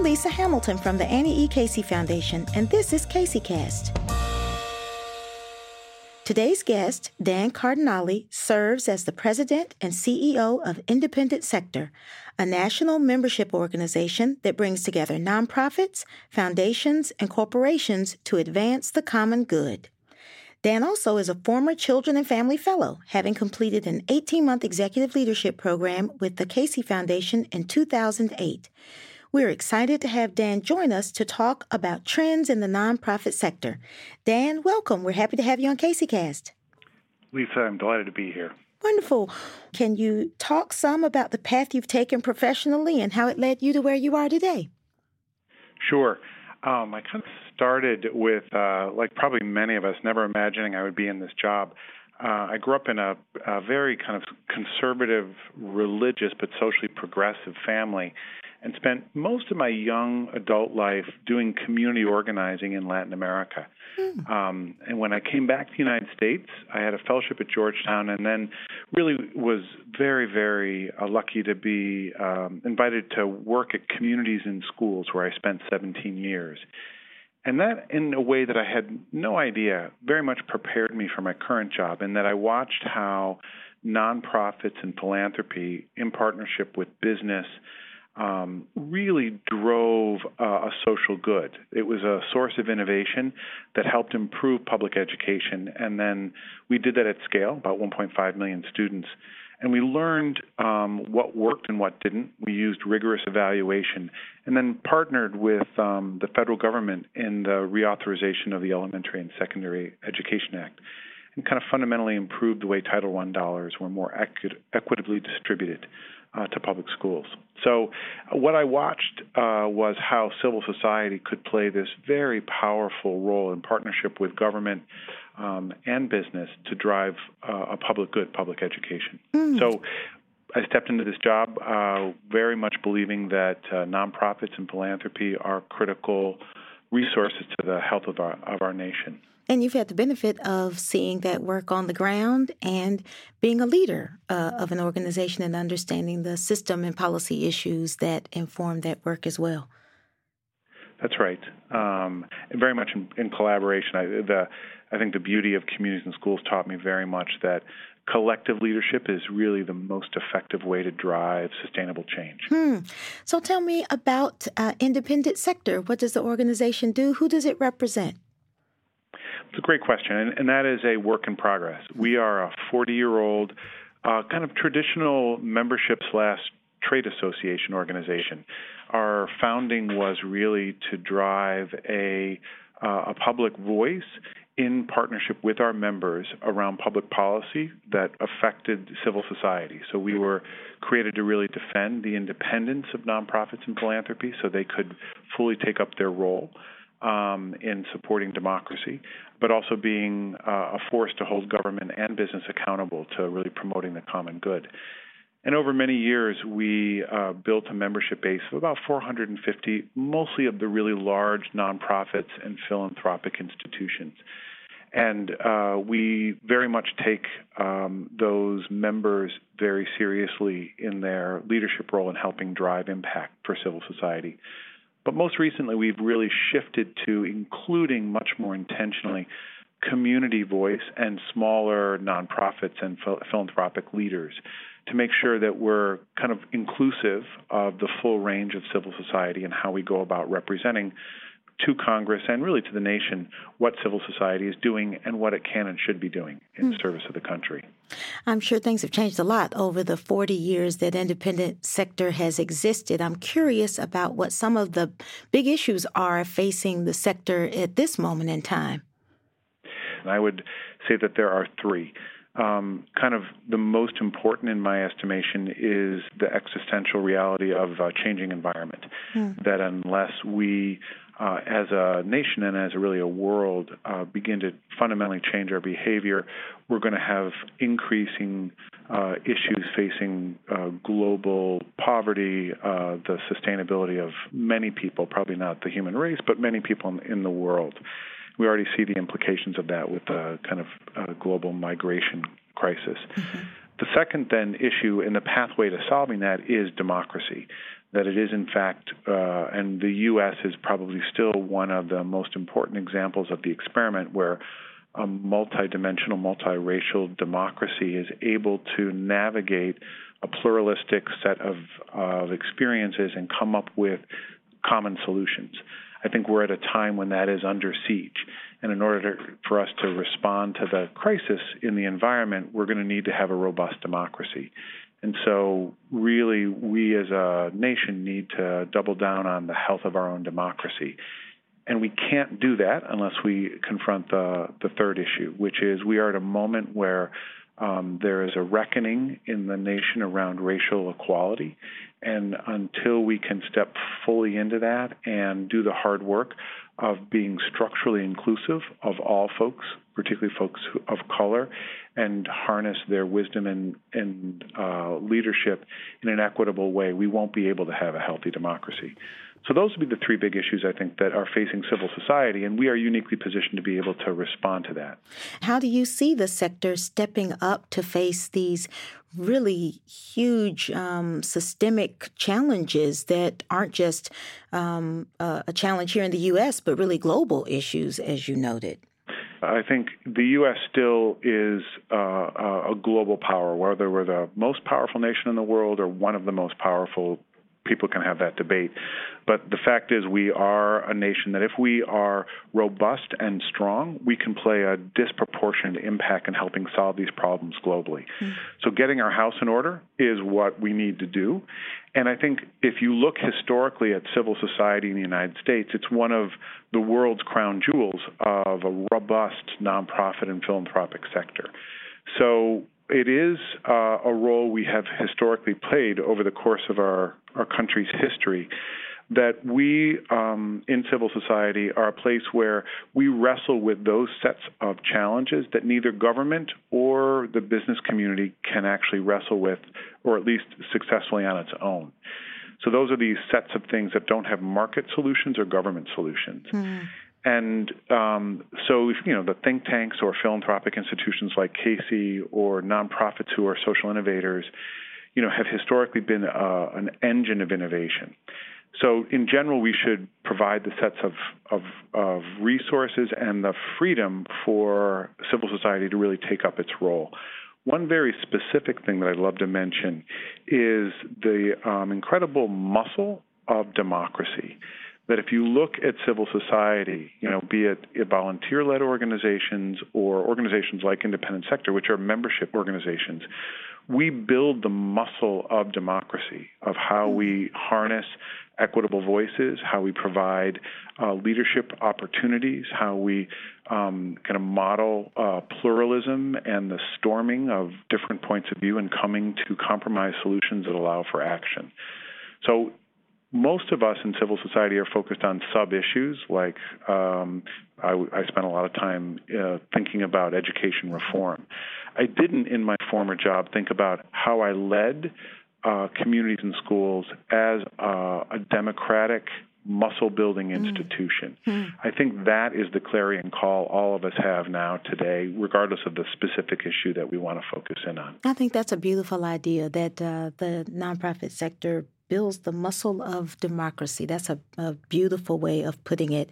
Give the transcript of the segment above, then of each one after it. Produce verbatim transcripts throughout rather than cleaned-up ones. I'm Lisa Hamilton from the Annie E. Casey Foundation, and this is CaseyCast. Today's guest, Dan Cardinali, serves as the president and C E O of Independent Sector, a national membership organization that brings together nonprofits, foundations, and corporations to advance the common good. Dan also is a former Children and Family Fellow, having completed an eighteen-month executive leadership program with the Casey Foundation in two thousand eight. We're excited to have Dan join us to talk about trends in the nonprofit sector. Dan, welcome. We're happy to have you on CaseyCast. Lisa, I'm delighted to be here. Wonderful. Can you talk some about the path you've taken professionally and how it led you to where you are today? Sure. Um, I kind of started with, uh, like probably many of us, never imagining I would be in this job. Uh, I grew up in a, a very kind of conservative, religious, but socially progressive family and spent most of my young adult life doing community organizing in Latin America. Mm. Um, and when I came back to the United States, I had a fellowship at Georgetown and then really was very, very uh, lucky to be um, invited to work at Communities in Schools, where I spent seventeen years. And that, in a way that I had no idea, very much prepared me for my current job, in that I watched how nonprofits and philanthropy, in partnership with business, Um, really drove uh, a social good. It was a source of innovation that helped improve public education. And then we did that at scale, about one point five million students. And we learned um, what worked and what didn't. We used rigorous evaluation and then partnered with um, the federal government in the reauthorization of the Elementary and Secondary Education Act, and kind of fundamentally improved the way Title One dollars were more equi- equitably distributed uh, to public schools. So what I watched uh, was how civil society could play this very powerful role in partnership with government um, and business to drive uh, a public good, public education. Mm. So I stepped into this job uh, very much believing that uh, nonprofits and philanthropy are critical resources to the health of our, of our nation. And you've had the benefit of seeing that work on the ground and being a leader uh, of an organization and understanding the system and policy issues that inform that work as well. That's right. Um, and very much in, in collaboration. I, the, I think the beauty of Communities and Schools taught me very much that collective leadership is really the most effective way to drive sustainable change. Hmm. So tell me about uh, Independent Sector. What does the organization do? Who does it represent? It's a great question, and, and that is a work in progress. We are a forty-year-old uh, kind of traditional membership slash trade association organization. Our founding was really to drive a, uh, a public voice in partnership with our members around public policy that affected civil society. So we were created to really defend the independence of nonprofits and philanthropy so they could fully take up their role Um, in supporting democracy, but also being uh, a force to hold government and business accountable to really promoting the common good. And over many years, we uh, built a membership base of about four hundred fifty, mostly of the really large nonprofits and philanthropic institutions. And uh, we very much take um, those members very seriously in their leadership role in helping drive impact for civil society. But most recently, we've really shifted to including much more intentionally community voice and smaller nonprofits and philanthropic leaders to make sure that we're kind of inclusive of the full range of civil society and how we go about representing to Congress and really to the nation what civil society is doing and what it can and should be doing in mm. service of the country. I'm sure things have changed a lot over the forty years that Independent Sector has existed. I'm curious about what some of the big issues are facing the sector at this moment in time. I would say that there are three. Um, kind of the most important, in my estimation, is the existential reality of a changing environment, mm. that unless we Uh, as a nation and as a, really a world, uh, begin to fundamentally change our behavior, we're going to have increasing uh, issues facing uh, global poverty, uh, the sustainability of many people, probably not the human race, but many people in, in the world. We already see the implications of that with the kind of uh, global migration crisis. Mm-hmm. The second, then, issue in the pathway to solving that is democracy. that it is, in fact, uh, and the U S is probably still one of the most important examples of the experiment where a multidimensional, multiracial democracy is able to navigate a pluralistic set of, of experiences and come up with common solutions. I think we're at a time when that is under siege. And in order to, for us to respond to the crisis in the environment, we're going to need to have a robust democracy. And so really, we as a nation need to double down on the health of our own democracy. And we can't do that unless we confront the, the third issue, which is we are at a moment where um, there is a reckoning in the nation around racial equality. And until we can step fully into that and do the hard work of being structurally inclusive of all folks, particularly folks of color, and harness their wisdom and, and uh, leadership in an equitable way, we won't be able to have a healthy democracy. So those would be the three big issues, I think, that are facing civil society, and we are uniquely positioned to be able to respond to that. How do you see the sector stepping up to face these really huge um, systemic challenges that aren't just um, uh, a challenge here in the U S, but really global issues, as you noted? I think the U S still is uh, a global power, whether we're the most powerful nation in the world or one of the most powerful. People can have that debate. But the fact is we are a nation that if we are robust and strong, we can play a disproportionate impact in helping solve these problems globally. Mm-hmm. So getting our house in order is what we need to do. And I think if you look historically at civil society in the United States, it's one of the world's crown jewels of a robust nonprofit and philanthropic sector. So it is uh, a role we have historically played over the course of our, our country's history, that we um, in civil society are a place where we wrestle with those sets of challenges that neither government or the business community can actually wrestle with, or at least successfully on its own. So those are these sets of things that don't have market solutions or government solutions. Mm. And um, so, you know, the think tanks or philanthropic institutions like Casey or nonprofits who are social innovators, you know, have historically been uh, an engine of innovation. So in general, we should provide the sets of, of, of resources and the freedom for civil society to really take up its role. One very specific thing that I'd love to mention is the um, incredible muscle of democracy. That if you look at civil society, you know, be it, it volunteer-led organizations or organizations like Independent Sector, which are membership organizations, we build the muscle of democracy, of how we harness equitable voices, how we provide uh, leadership opportunities, how we um, kind of model uh, pluralism and the storming of different points of view and coming to compromise solutions that allow for action. So most of us in civil society are focused on sub-issues, like um, I, I spent a lot of time uh, thinking about education reform. I didn't, in my former job, think about how I led uh, communities and schools as uh, a democratic muscle-building institution. Mm. Mm. I think that is the clarion call all of us have now today, regardless of the specific issue that we want to focus in on. I think that's a beautiful idea, that uh, the nonprofit sector builds the muscle of democracy. That's a, a beautiful way of putting it.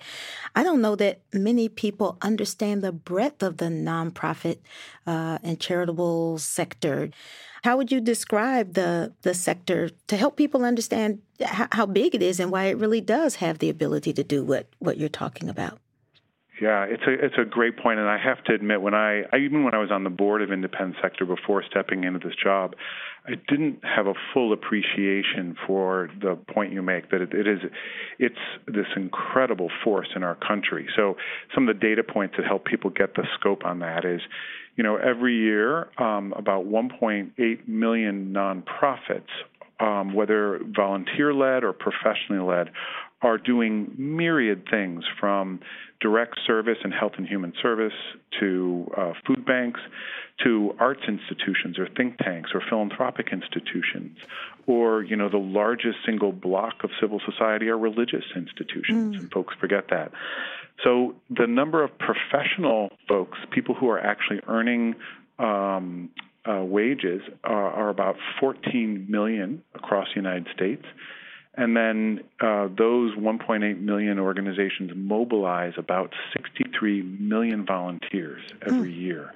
I don't know that many people understand the breadth of the nonprofit uh, and charitable sector. How would you describe the, the sector to help people understand h- how big it is and why it really does have the ability to do what, what you're talking about? Yeah, it's a it's a great point, and I have to admit, when I, I even when I was on the board of Independent Sector before stepping into this job, I didn't have a full appreciation for the point you make, that it, it is it's this incredible force in our country. So some of the data points that help people get the scope on that is, you know, every year um, about one point eight million nonprofits, um, whether volunteer-led or professionally-led, are doing myriad things, from direct service and health and human service to uh, food banks, to arts institutions or think tanks or philanthropic institutions, or, you know, the largest single block of civil society are religious institutions, mm. and folks forget that. So the number of professional folks, people who are actually earning um, uh, wages, are, are about fourteen million across the United States. And then uh, those one point eight million organizations mobilize about sixty-three million volunteers every mm. year.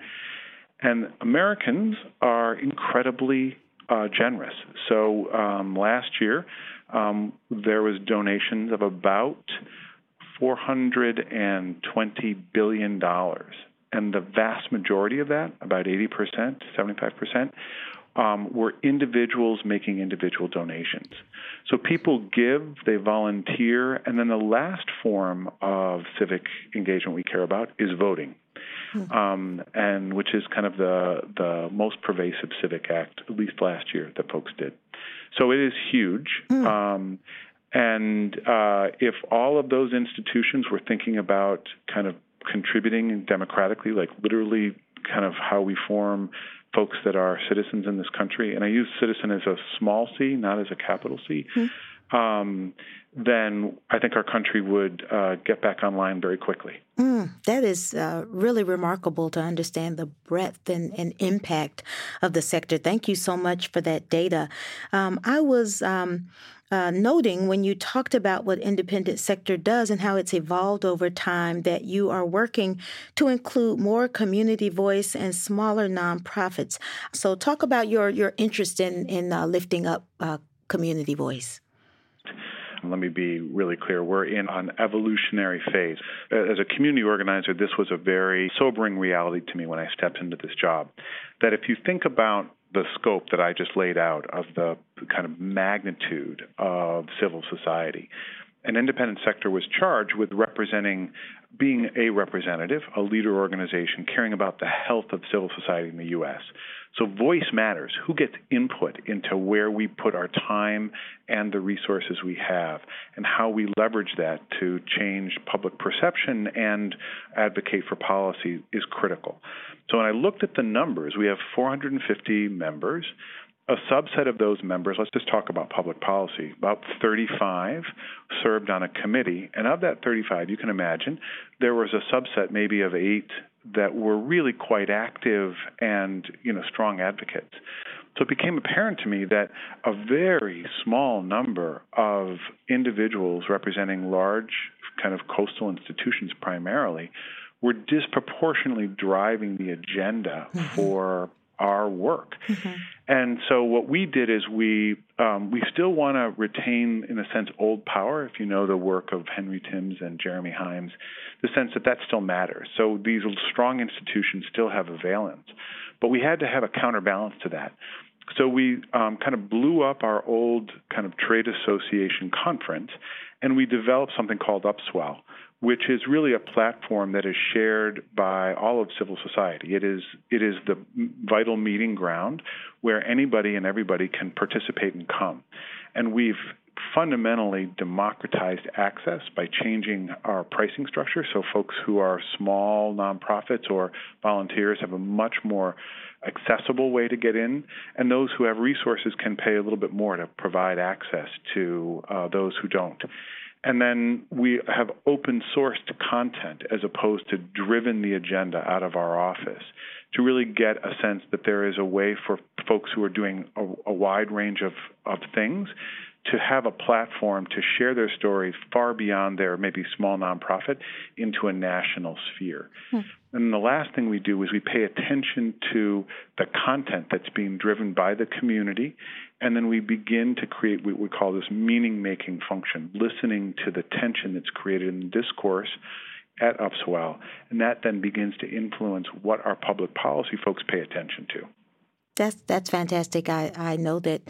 And Americans are incredibly uh, generous. So um, last year, um, there was donations of about four hundred twenty billion dollars. And the vast majority of that, about eighty percent, seventy-five percent, um, were individuals making individual donations. So people give, they volunteer, and then the last form of civic engagement we care about is voting, mm-hmm. um, and which is kind of the, the most pervasive civic act, at least last year, that folks did. So it is huge. Mm-hmm. Um, and uh, if all of those institutions were thinking about kind of contributing democratically, like literally kind of how we form folks that are citizens in this country, and I use citizen as a small c, not as a capital C, mm-hmm. um, then I think our country would uh, get back online very quickly. Mm, that is uh, really remarkable to understand the breadth and, and impact of the sector. Thank you so much for that data. Um, I was... Um, Uh, noting when you talked about what independent sector does and how it's evolved over time, that you are working to include more community voice and smaller nonprofits. So talk about your, your interest in, in uh, lifting up uh, community voice. Let me be really clear. We're in an evolutionary phase. As a community organizer, this was a very sobering reality to me when I stepped into this job, that if you think about the scope that I just laid out of the kind of magnitude of civil society. An independent sector was charged with representing, being a representative, a leader organization, caring about the health of civil society in the U S. So voice matters. Who gets input into where we put our time and the resources we have and how we leverage that to change public perception and advocate for policy is critical. So when I looked at the numbers, we have four hundred fifty members. A subset of those members, let's just talk about public policy, about thirty-five served on a committee. And of that thirty-five, you can imagine, there was a subset maybe of eight that were really quite active and, you know, strong advocates. So it became apparent to me that a very small number of individuals representing large kind of coastal institutions primarily were disproportionately driving the agenda mm-hmm. for our work. Mm-hmm. And so what we did is we um, we still want to retain, in a sense, old power, if you know the work of Henry Timms and Jeremy Himes, the sense that that still matters. So these strong institutions still have a valence. But we had to have a counterbalance to that. So we um, kind of blew up our old kind of trade association conference, and we developed something called Upswell, which is really a platform that is shared by all of civil society. It is it is the vital meeting ground where anybody and everybody can participate and come. And we've fundamentally democratized access by changing our pricing structure. So folks who are small nonprofits or volunteers have a much more accessible way to get in, and those who have resources can pay a little bit more to provide access to uh, those who don't. And then we have open-sourced content as opposed to driven the agenda out of our office to really get a sense that there is a way for folks who are doing a, a wide range of, of things to have a platform to share their stories far beyond their maybe small nonprofit into a national sphere. Hmm. And the last thing we do is we pay attention to the content that's being driven by the community, and then we begin to create what we call this meaning-making function, listening to the tension that's created in the discourse at Upswell, and that then begins to influence what our public policy folks pay attention to. That's that's fantastic. I, I know that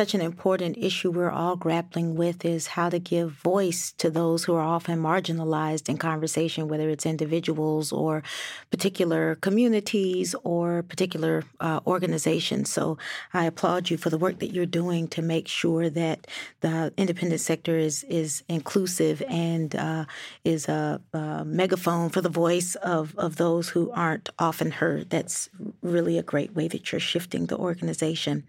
such an important issue we're all grappling with is how to give voice to those who are often marginalized in conversation, whether it's individuals or particular communities or particular uh, organizations. So I applaud you for the work that you're doing to make sure that the independent sector is, is inclusive and uh, is a, a megaphone for the voice of, of those who aren't often heard. That's really a great way that you're sharing. Shifting the organization.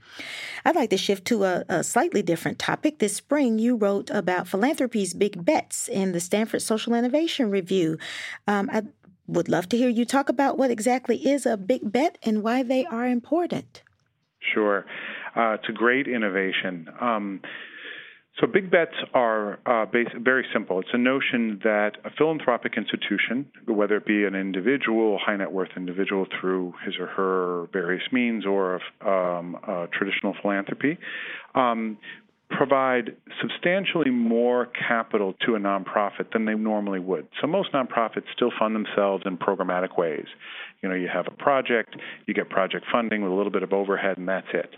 I'd like to shift to a, a slightly different topic. This spring, you wrote about philanthropy's big bets in the Stanford Social Innovation Review. Um, I would love to hear you talk about what exactly is a big bet and why they are important. Sure. Uh, it's a great innovation. Um, So big bets are uh, base, very simple. It's a notion that a philanthropic institution, whether it be an individual, high net worth individual through his or her various means, or um, uh, traditional philanthropy, um, provide substantially more capital to a nonprofit than they normally would. So most nonprofits still fund themselves in programmatic ways. You know, you have a project, you get project funding with a little bit of overhead, and that's it.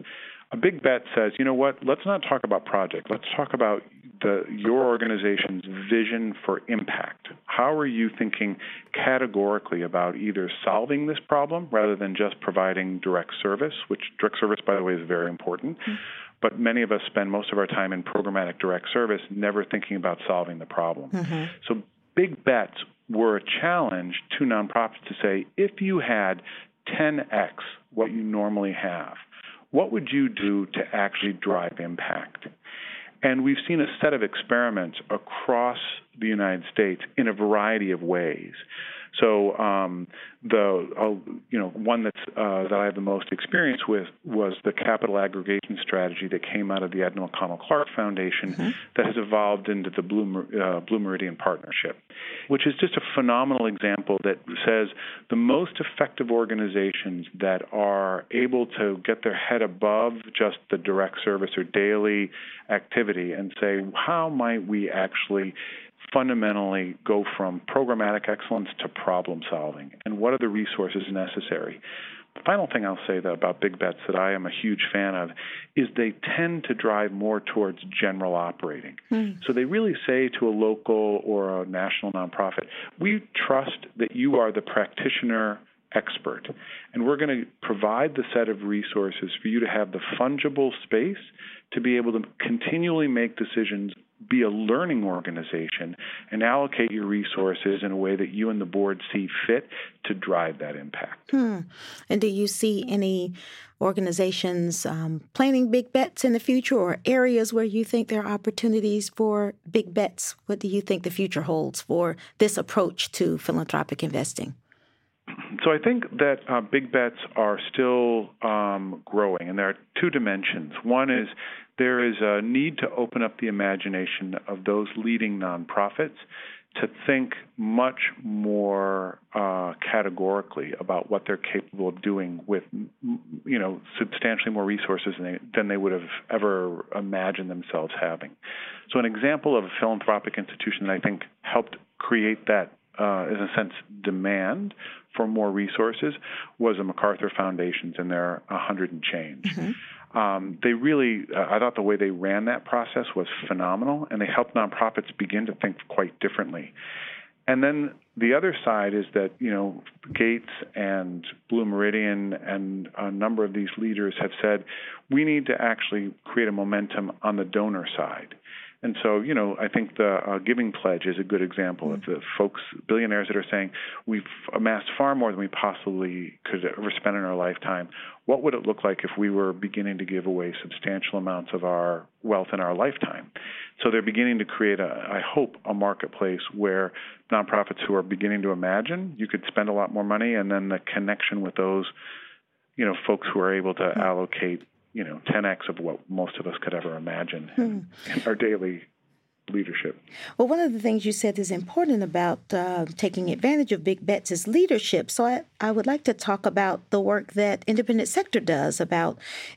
A big bet says, you know what, let's not talk about project. Let's talk about the, your organization's vision for impact. How are you thinking categorically about either solving this problem rather than just providing direct service, which direct service, by the way, is very important. Mm-hmm. But many of us spend most of our time in programmatic direct service, never thinking about solving the problem. Mm-hmm. So big bets were a challenge to nonprofits to say, if you had ten x what you normally have, what would you do to actually drive impact? And we've seen a set of experiments across the United States in a variety of ways. So um, the uh, you know one that's uh, that I have the most experience with was the capital aggregation strategy that came out of the Edna McConnell Clark Foundation, mm-hmm. that has evolved into the Blue, uh, Blue Meridian Partnership, which is just a phenomenal example that says the most effective organizations that are able to get their head above just the direct service or daily activity and say, how might we actually fundamentally go from programmatic excellence to problem solving, and what are the resources necessary? The final thing I'll say, though, about big bets that I am a huge fan of is they tend to drive more towards general operating. Mm. So they really say to a local or a national nonprofit, we trust that you are the practitioner expert, and we're going to provide the set of resources for you to have the fungible space to be able to continually make decisions, be a learning organization, and allocate your resources in a way that you and the board see fit to drive that impact. Hmm. And do you see any organizations um, planning big bets in the future, or areas where you think there are opportunities for big bets? What do you think the future holds for this approach to philanthropic investing? So I think that uh, big bets are still um, growing, and there are two dimensions. One is there is a need to open up the imagination of those leading nonprofits to think much more uh, categorically about what they're capable of doing with, you know, substantially more resources than they, than they would have ever imagined themselves having. So an example of a philanthropic institution that I think helped create that, Uh, in a sense, demand for more resources was the MacArthur Foundation's in their one hundred and Change. Mm-hmm. Um, they really, uh, I thought the way they ran that process was phenomenal, and they helped nonprofits begin to think quite differently. And then the other side is that, you know, Gates and Blue Meridian and a number of these leaders have said, we need to actually create a momentum on the donor side. And so, you know, I think the uh, Giving Pledge is a good example of the folks, billionaires that are saying, we've amassed far more than we possibly could ever spend in our lifetime. What would it look like if we were beginning to give away substantial amounts of our wealth in our lifetime? So they're beginning to create, a, I hope, a marketplace where nonprofits who are beginning to imagine you could spend a lot more money, and then the connection with those, you know, folks who are able to allocate, you know, ten x of what most of us could ever imagine in, hmm. in our daily leadership. Well, one of the things you said is important about uh, taking advantage of big bets is leadership. So I, I would like to talk about the work that Independent Sector does about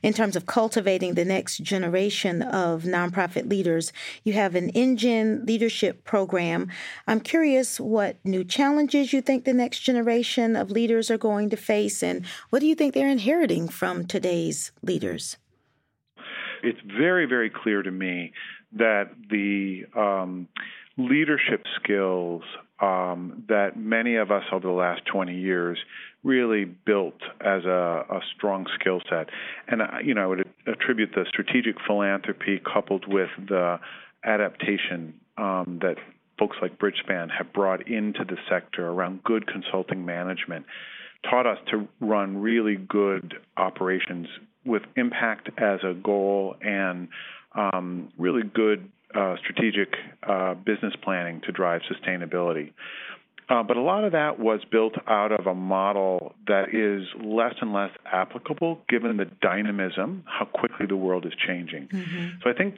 in terms of cultivating the next generation of nonprofit leaders. You have an engine leadership program. I'm curious what new challenges you think the next generation of leaders are going to face, and what do you think they're inheriting from today's leaders? It's very, very clear to me that the um, leadership skills um, that many of us over the last twenty years really built as a, a strong skill set. And, uh, you know, I would attribute the strategic philanthropy coupled with the adaptation um, that folks like Bridgespan have brought into the sector around good consulting management, taught us to run really good operations with impact as a goal, and um, really good uh, strategic uh, business planning to drive sustainability. Uh, but a lot of that was built out of a model that is less and less applicable given the dynamism, how quickly the world is changing. Mm-hmm. So I think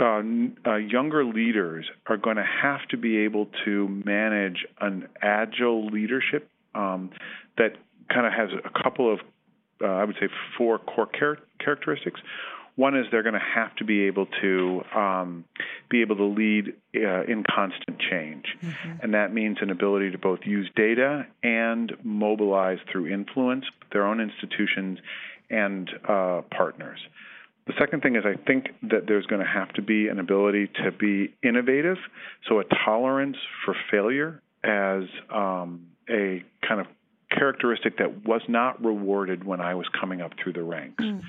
uh, uh, younger leaders are going to have to be able to manage an agile leadership um, that kind of has a couple of, uh, I would say, four core char- characteristics. One is they're going to have to be able to um, be able to lead uh, in constant change. Mm-hmm. And that means an ability to both use data and mobilize through influence their own institutions and uh, partners. The second thing is I think that there's going to have to be an ability to be innovative, so a tolerance for failure as um, a kind of characteristic that was not rewarded when I was coming up through the ranks. Mm.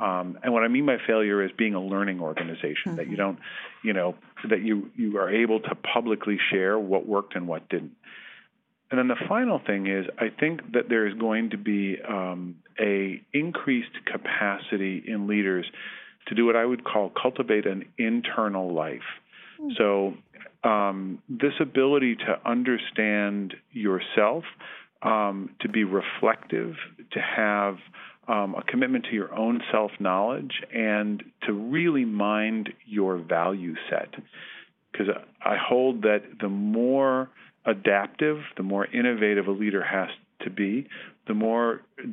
Um, and what I mean by failure is being a learning organization, mm-hmm. that you don't, you know, that you, you are able to publicly share what worked and what didn't. And then the final thing is I think that there is going to be um, a increased capacity in leaders to do what I would call cultivate an internal life. Mm-hmm. So um, this ability to understand yourself, um, to be reflective, to have Um, a commitment to your own self-knowledge and to really mind your value set. Because I hold that the more adaptive, the more innovative a leader has to be, the more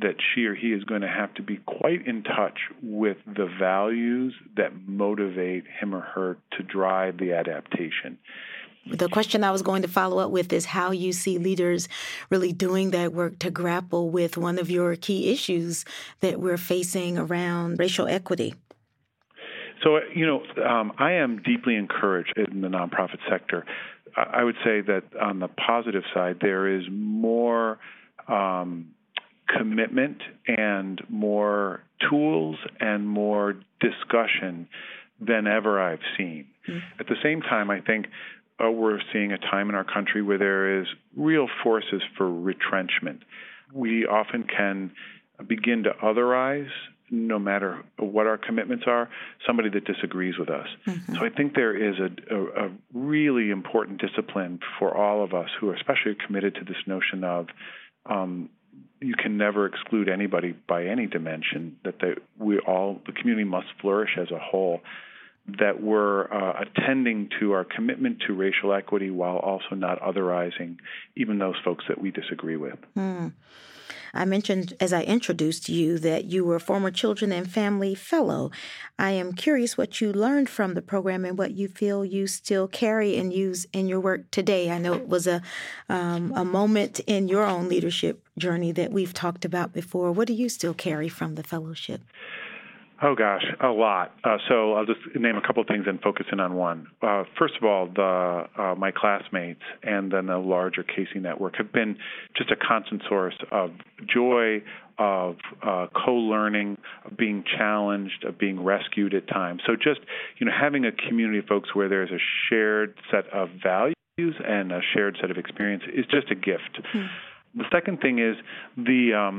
that she or he is going to have to be quite in touch with the values that motivate him or her to drive the adaptation. The question I was going to follow up with is how you see leaders really doing that work to grapple with one of your key issues that we're facing around racial equity. So, you know, um, I am deeply encouraged in the nonprofit sector. I would say that on the positive side, there is more um, commitment and more tools and more discussion than ever I've seen. Mm-hmm. At the same time, I think Uh, we're seeing a time in our country where there is real forces for retrenchment. We often can begin to otherize, no matter what our commitments are, somebody that disagrees with us. Mm-hmm. So I think there is a, a, a really important discipline for all of us who are especially committed to this notion of um, you can never exclude anybody by any dimension, that they, we all, the community must flourish as a whole, that we're uh, attending to our commitment to racial equity while also not otherizing even those folks that we disagree with. Mm. I mentioned as I introduced you that you were a former Children and Family Fellow. I am curious what you learned from the program and what you feel you still carry and use in your work today. I know it was a um, a moment in your own leadership journey that we've talked about before. What do you still carry from the fellowship? Oh, gosh, a lot. Uh, so I'll just name a couple of things and focus in on one. Uh, first of all, the, uh, my classmates and then the larger Casey Network have been just a constant source of joy, of uh, co-learning, of being challenged, of being rescued at times. So just, you know, having a community of folks where there's a shared set of values and a shared set of experience is just a gift. Mm-hmm. The second thing is the um,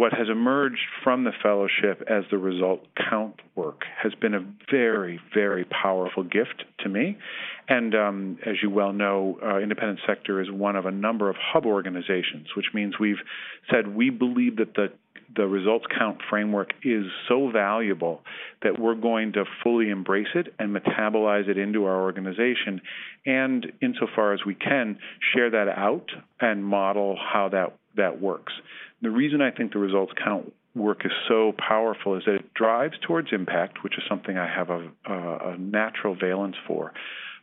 what has emerged from the fellowship as the result count work has been a very, very powerful gift to me. And um, as you well know, uh, Independent Sector is one of a number of hub organizations, which means we've said we believe that the the results count framework is so valuable that we're going to fully embrace it and metabolize it into our organization and, insofar as we can, share that out and model how that, that works. The reason I think the results count work is so powerful is that it drives towards impact, which is something I have a, a natural valence for.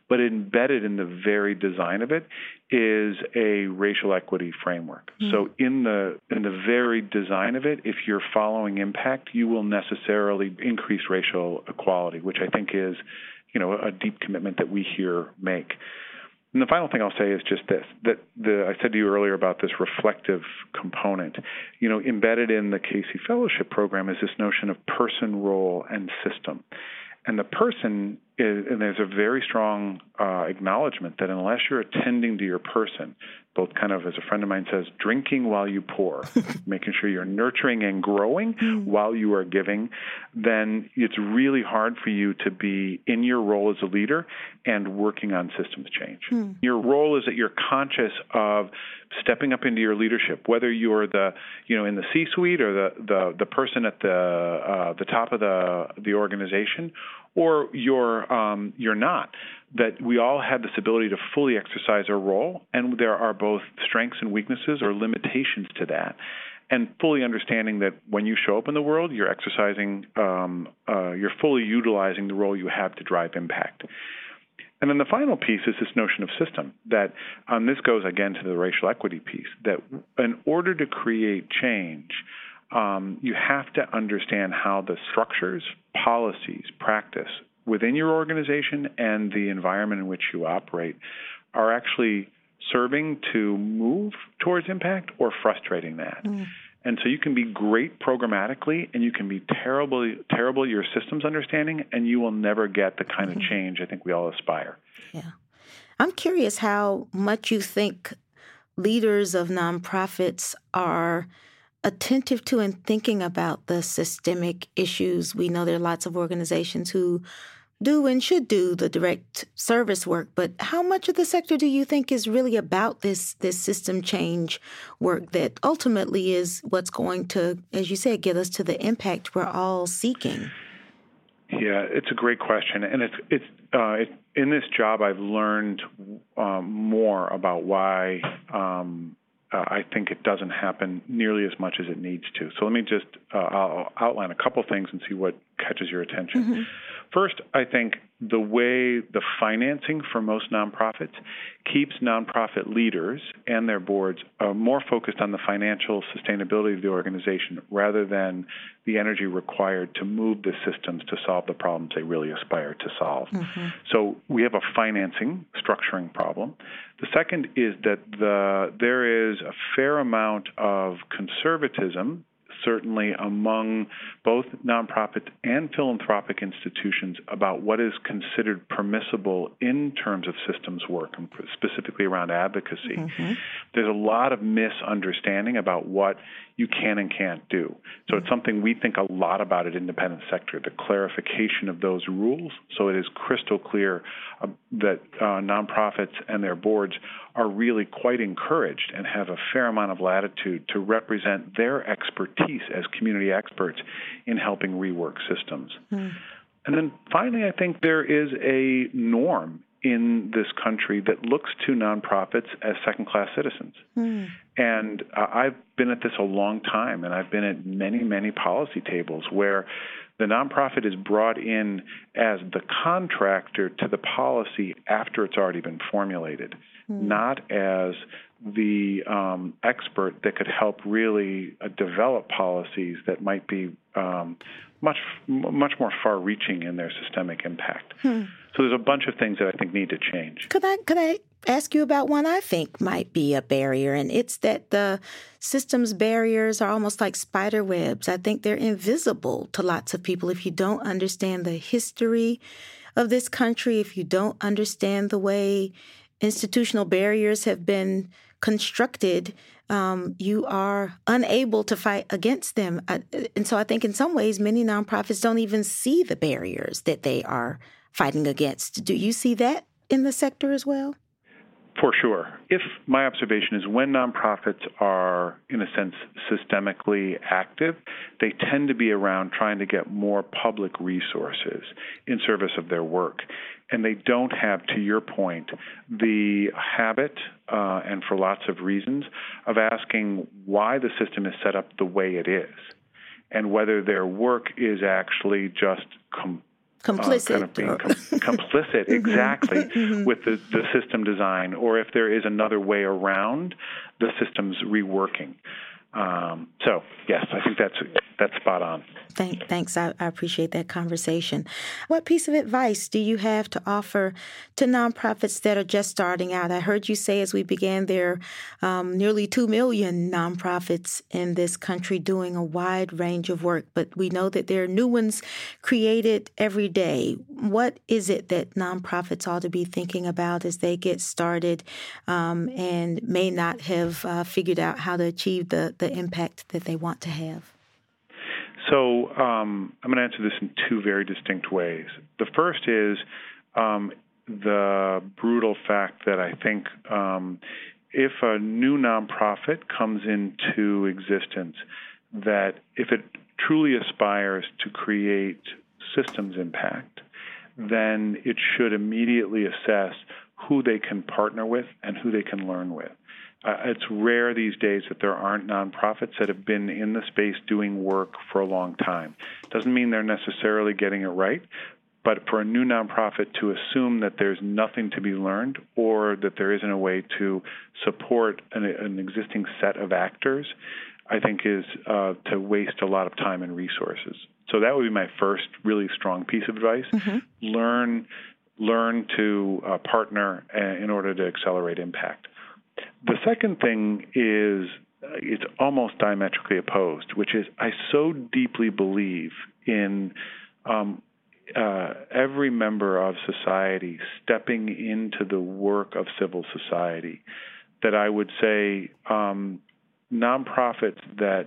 But embedded in the very design of it is a racial equity framework. Mm-hmm. So in the in the very design of it, if you're following impact, you will necessarily increase racial equality, which I think is, you know, a deep commitment that we here make. And the final thing I'll say is just this, that the, I said to you earlier about this reflective component. You know, embedded in the Casey Fellowship Program is this notion of person, role, and system. And the person is, and there's a very strong uh, acknowledgement that unless you're attending to your person, both kind of, as a friend of mine says, drinking while you pour, making sure you're nurturing and growing while you are giving, then it's really hard for you to be in your role as a leader and working on systems change. Hmm. Your role is that you're conscious of stepping up into your leadership, whether you're the, you know, in the C-suite or the the, the person at the uh, the top of the the organization, or you're um, you're not. That we all have this ability to fully exercise our role, and there are both strengths and weaknesses or limitations to that. And fully understanding that when you show up in the world, you're exercising, um, uh, you're fully utilizing the role you have to drive impact. And then the final piece is this notion of system that, um, this goes again to the racial equity piece, that in order to create change, um, you have to understand how the structures, policies, practice within your organization and the environment in which you operate are actually serving to move towards impact or frustrating that. Mm. And so you can be great programmatically and you can be terrible, terrible at your systems understanding, and you will never get the kind mm-hmm. of change I think we all aspire. Yeah. I'm curious how much you think leaders of nonprofits are attentive to and thinking about the systemic issues. We know there are lots of organizations who do and should do the direct service work, but how much of the sector do you think is really about this this system change work that ultimately is what's going to, as you said, get us to the impact we're all seeking? Yeah, it's a great question, and it's it's uh, it, in this job I've learned um, more about why um, uh, I think it doesn't happen nearly as much as it needs to. So let me just uh, I'll outline a couple things and see what catches your attention. Mm-hmm. First, I think the way the financing for most nonprofits keeps nonprofit leaders and their boards uh, more focused on the financial sustainability of the organization rather than the energy required to move the systems to solve the problems they really aspire to solve. Mm-hmm. So we have a financing structuring problem. The second is that the there is a fair amount of conservatism, certainly among both nonprofit and philanthropic institutions, about what is considered permissible in terms of systems work, and specifically around advocacy. Mm-hmm. There's a lot of misunderstanding about what you can and can't do. So mm-hmm. it's something we think a lot about at Independent Sector, the clarification of those rules. So it is crystal clear uh, that uh, nonprofits and their boards are really quite encouraged and have a fair amount of latitude to represent their expertise as community experts in helping rework systems. Mm. And then finally, I think there is a norm in this country that looks to nonprofits as second-class citizens. Mm. And uh, I've been at this a long time, and I've been at many, many policy tables where the nonprofit is brought in as the contractor to the policy after it's already been formulated, mm. not as the um, expert that could help really uh, develop policies that might be um, much much more far-reaching in their systemic impact. Hmm. So there's a bunch of things that I think need to change. Could I, could I ask you about one I think might be a barrier, and it's that the systems barriers are almost like spider webs. I think they're invisible to lots of people. If you don't understand the history of this country, if you don't understand the way institutional barriers have been constructed, um, you are unable to fight against them. I, and so I think in some ways, many nonprofits don't even see the barriers that they are fighting against. Do you see that in the sector as well? For sure. If my observation is when nonprofits are, in a sense, systemically active, they tend to be around trying to get more public resources in service of their work. And they don't have, to your point, the habit, uh, and for lots of reasons, of asking why the system is set up the way it is and whether their work is actually just com- Complicit. Uh, kind of being com- complicit, exactly, mm-hmm. with the, the system design, or if there is another way around the system's reworking. Um, so, yes, I think that's that's spot on. Thank, thanks. I, I appreciate that conversation. What piece of advice do you have to offer to nonprofits that are just starting out? I heard you say as we began there, um, nearly two million nonprofits in this country doing a wide range of work, but we know that there are new ones created every day. What is it that nonprofits ought to be thinking about as they get started um, and may not have uh, figured out how to achieve the, the impact that they want to have? So um, I'm going to answer this in two very distinct ways. The first is um, the brutal fact that I think um, if a new nonprofit comes into existence, that if it truly aspires to create systems impact then it should immediately assess who they can partner with and who they can learn with. Uh, it's rare these days that there aren't nonprofits that have been in the space doing work for a long time. Doesn't mean they're necessarily getting it right, but for a new nonprofit to assume that there's nothing to be learned or that there isn't a way to support an, an existing set of actors, I think is uh, to waste a lot of time and resources. So that would be my first really strong piece of advice. Mm-hmm. Learn, learn to uh, partner in order to accelerate impact. The second thing is uh, it's almost diametrically opposed, which is I so deeply believe in um, uh, every member of society stepping into the work of civil society that I would say um, nonprofits that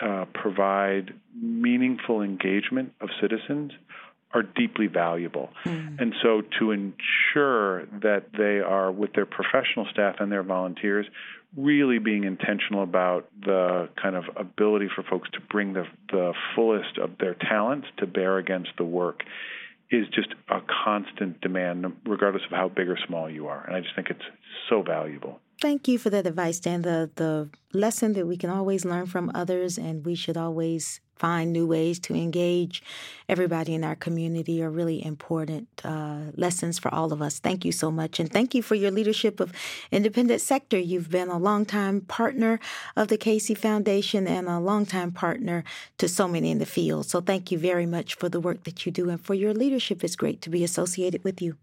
uh, provide meaningful engagement of citizens are deeply valuable. Mm. And so to ensure that they are, with their professional staff and their volunteers, really being intentional about the kind of ability for folks to bring the, the fullest of their talents to bear against the work is just a constant demand, regardless of how big or small you are. And I just think it's so valuable. Thank you for that advice, Dan. The, the lesson that we can always learn from others, and we should always find new ways to engage everybody in our community, are really important uh, lessons for all of us. Thank you so much. And thank you for your leadership of Independent Sector. You've been a longtime partner of the Casey Foundation and a longtime partner to so many in the field. So thank you very much for the work that you do and for your leadership. It's great to be associated with you.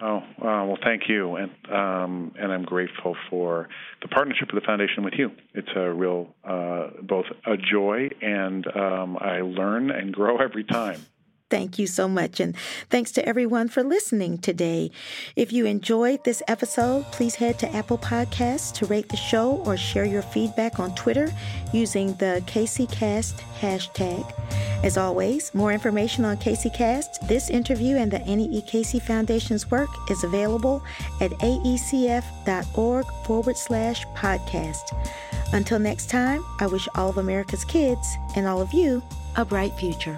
Oh, uh, well, thank you. And um, and I'm grateful for the partnership of the foundation with you. It's a real, uh, both a joy and um, I learn and grow every time. Thank you so much. And thanks to everyone for listening today. If you enjoyed this episode, please head to Apple Podcasts to rate the show or share your feedback on Twitter using the CaseyCast hashtag. As always, more information on CaseyCast, this interview, and the Annie E. Casey Foundation's work is available at aecf.org forward slash podcast. Until next time, I wish all of America's kids and all of you a bright future.